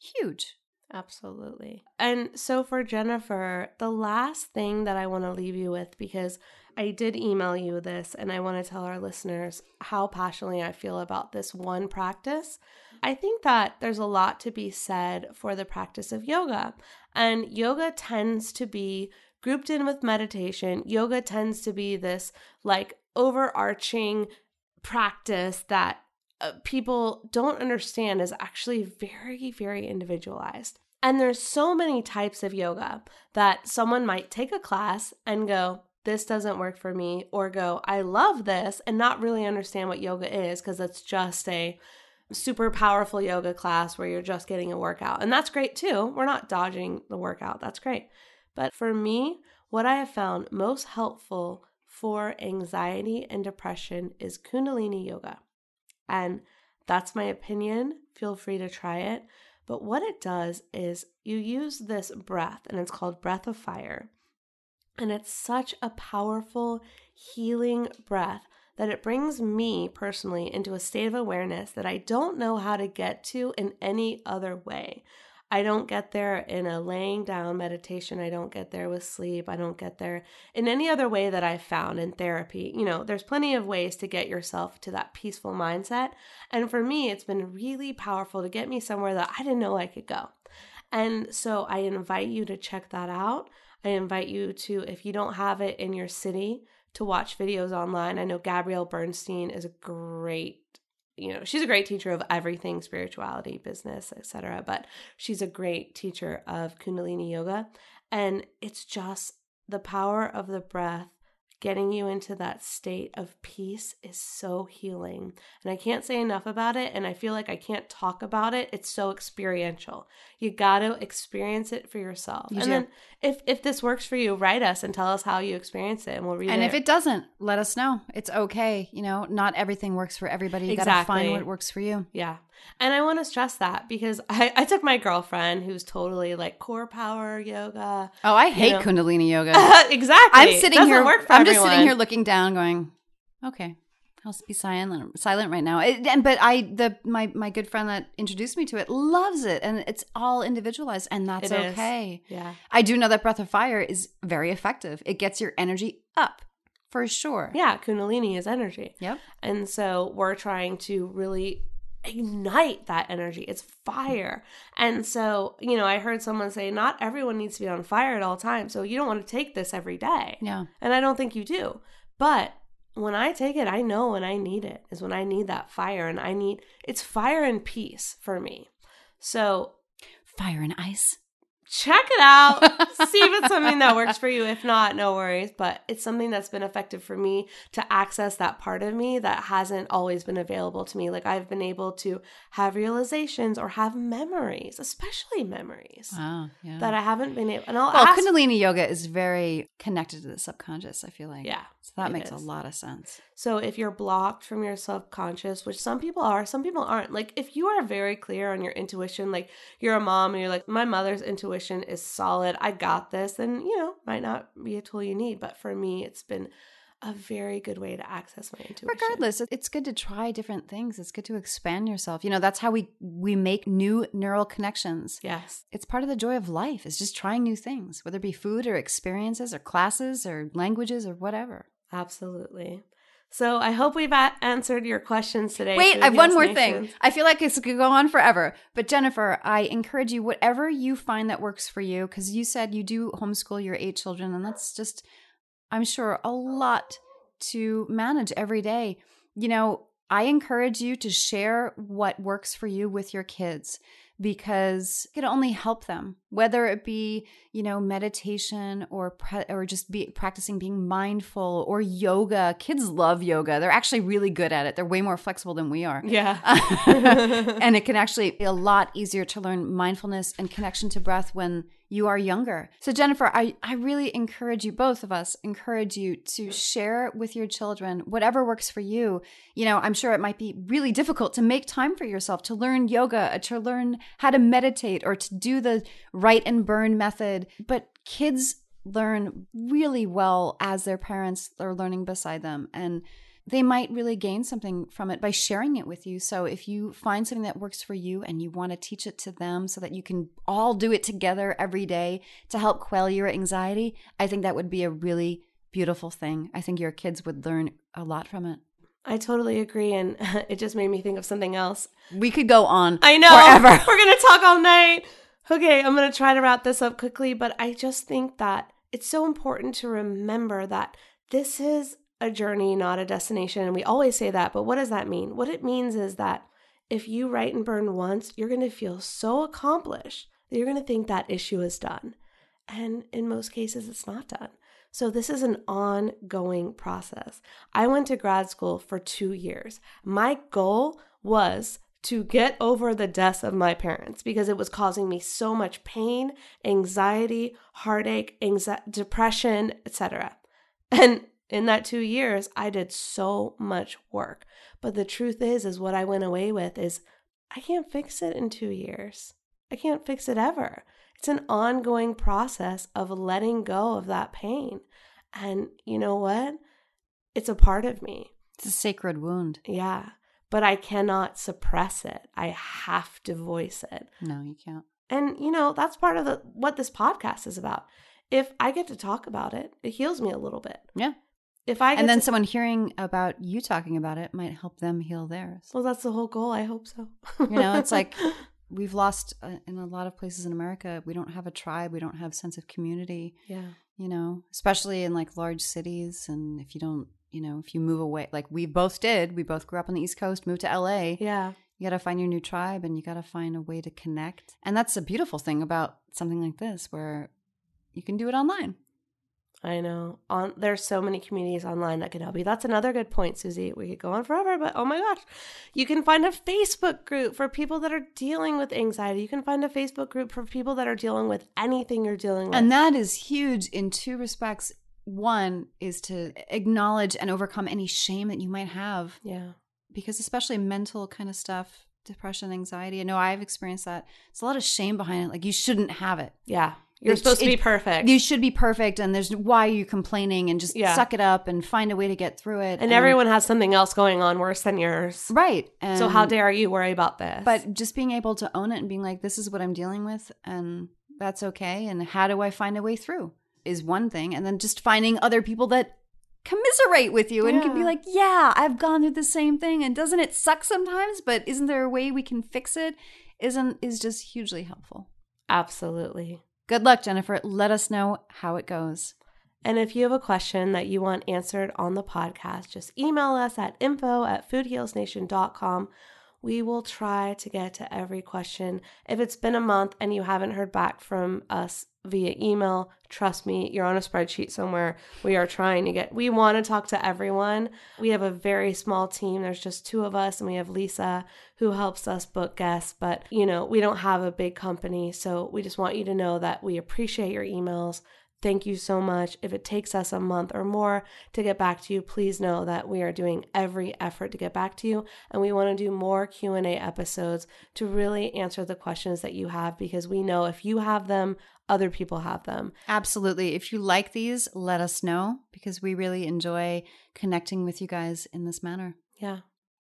Huge. Absolutely. And so for Jennifer, the last thing that I want to leave you with, because I did email you this, and I want to tell our listeners how passionately I feel about this one practice. I think that there's a lot to be said for the practice of yoga. And yoga tends to be grouped in with meditation. Yoga tends to be this like overarching practice that people don't understand is actually very, very individualized. And there's so many types of yoga that someone might take a class and go, this doesn't work for me, or go, I love this, and not really understand what yoga is, because it's just a super powerful yoga class where you're just getting a workout. And that's great too. We're not dodging the workout. That's great. But for me, What I have found most helpful for anxiety and depression is Kundalini yoga. And that's my opinion. Feel free to try it. But what it does is you use this breath, and it's called Breath of Fire. And it's such a powerful, healing breath that it brings me personally into a state of awareness that I don't know how to get to in any other way. I don't get there in a laying down meditation. I don't get there with sleep. I don't get there in any other way that I've found in therapy. You know, there's plenty of ways to get yourself to that peaceful mindset. And for me, it's been really powerful to get me somewhere that I didn't know I could go. And so I invite you to check that out. I invite you to, if you don't have it in your city, to watch videos online. I know Gabrielle Bernstein is a great, she's a great teacher of everything, spirituality, business, etc. But she's a great teacher of Kundalini yoga. And it's just the power of the breath, getting you into that state of peace is so healing. And I can't say enough about it. And I feel like I can't talk about it. It's so experiential. You got to experience it for yourself. Then if this works for you, write us and tell us how you experience it, and we'll read it. And if it doesn't, let us know. It's okay. You know, not everything works for everybody. You got to find what works for you. Yeah. And I want to stress that because I took my girlfriend who's totally like core power yoga. Oh, I hate Kundalini yoga. Exactly. I'm just sitting here looking down going, okay, I'll be silent right now. But my good friend that introduced me to it loves it, and it's all individualized, and that's okay. Yeah. I do know that Breath of Fire is very effective. It gets your energy up. For sure. Yeah, Kundalini is energy. Yep. And so we're trying to really ignite that energy. It's fire. And so, I heard someone say, not everyone needs to be on fire at all times. So you don't want to take this every day. Yeah. And I don't think you do. But when I take it, I know when I need it is when I need that fire, and it's fire and peace for me. So fire and ice. Check it out. See if it's something that works for you. If not, no worries. But it's something that's been effective for me to access that part of me that hasn't always been available to me. Like I've been able to have realizations or have memories, especially memories that I haven't been able. And Kundalini yoga is very connected to the subconscious, I feel like. Yeah. So that makes a lot of sense. So if you're blocked from your subconscious, which some people are, some people aren't. Like if you are very clear on your intuition, like you're a mom and you're like, my mother's intuition is solid, I got this, then, might not be a tool you need. But for me, it's been a very good way to access my intuition. Regardless, it's good to try different things. It's good to expand yourself. That's how we make new neural connections. Yes. It's part of the joy of life is just trying new things, whether it be food or experiences or classes or languages or whatever. Absolutely. So I hope we've answered your questions today. Wait, I have one more thing. I feel like this could go on forever. But Jennifer, I encourage you, whatever you find that works for you, because you said you do homeschool your 8 children, and that's just, I'm sure, a lot to manage every day. I encourage you to share what works for you with your kids, because it can only help them, whether it be, meditation or just practicing being mindful or yoga. Kids love yoga. They're actually really good at it. They're way more flexible than we are. Yeah. And it can actually be a lot easier to learn mindfulness and connection to breath when you are younger. So Jennifer, I really encourage you, both of us, encourage you to share with your children whatever works for you. I'm sure it might be really difficult to make time for yourself to learn yoga, to learn how to meditate, or to do the write and burn method. But kids learn really well as their parents are learning beside them. And they might really gain something from it by sharing it with you. So if you find something that works for you and you want to teach it to them so that you can all do it together every day to help quell your anxiety, I think that would be a really beautiful thing. I think your kids would learn a lot from it. I totally agree. And it just made me think of something else. We could go on forever. We're going to talk all night. Okay, I'm going to try to wrap this up quickly, but I just think that it's so important to remember that this is a journey, not a destination. And we always say that, but what does that mean? What it means is that if you write and burn once, you're going to feel so accomplished that you're going to think that issue is done. And in most cases, it's not done. So this is an ongoing process. I went to grad school for 2 years. My goal was to get over the deaths of my parents because it was causing me so much pain, anxiety, heartache, depression, etc. And in that 2 years, I did so much work. But the truth is what I went away with is I can't fix it in 2 years. I can't fix it ever. It's an ongoing process of letting go of that pain. And you know what? It's a part of me. It's a sacred wound. Yeah. But I cannot suppress it. I have to voice it. No, you can't. And, you know, that's part of what this podcast is about. If I get to talk about it, it heals me a little bit. Yeah. Someone hearing about you talking about it might help them heal theirs. Well, that's the whole goal. I hope so. You know, it's like we've lost in a lot of places in America. We don't have a tribe. We don't have a sense of community. Yeah. You know, especially in like large cities. And if you don't, you know, if you move away, like we both did, we both grew up on the East Coast, moved to LA. Yeah. You got to find your new tribe and you got to find a way to connect. And that's the beautiful thing about something like this where you can do it online. I know. There's so many communities online that can help you. That's another good point, Susie. We could go on forever, but oh my gosh. You can find a Facebook group for people that are dealing with anxiety. You can find a Facebook group for people that are dealing with anything you're dealing with. And that is huge in two respects. One is to acknowledge and overcome any shame that you might have. Yeah. Because especially mental kind of stuff, depression, anxiety. I know I've experienced that. It's a lot of shame behind it. Like you shouldn't have it. Yeah. You're supposed to be perfect. You should be perfect. And there's why are you complaining and just suck it up and find a way to get through it. And everyone has something else going on worse than yours. Right. And so how dare you worry about this? But just being able to own it and being like, this is what I'm dealing with and that's okay. And how do I find a way through? Is one thing, and then just finding other people that commiserate with you and can be like, yeah, I've gone through the same thing, and doesn't it suck sometimes, but isn't there a way we can fix it? Is just hugely helpful. Absolutely. Good luck, Jennifer. Let us know how it goes. And if you have a question that you want answered on the podcast, just email us at info@foodhealsnation.com. We will try to get to every question. If it's been a month and you haven't heard back from us via email, trust me, you're on a spreadsheet somewhere. We are trying to we want to talk to everyone. We have a very small team. There's just two of us, and we have Lisa who helps us book guests, but you know, we don't have a big company. So we just want you to know that we appreciate your emails. Thank you so much. If it takes us a month or more to get back to you, please know that we are doing every effort to get back to you. And we want to do more Q&A episodes to really answer the questions that you have, because we know if you have them, other people have them. Absolutely. If you like these, let us know, because we really enjoy connecting with you guys in this manner. Yeah.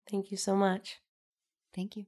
Thank you so much. Thank you.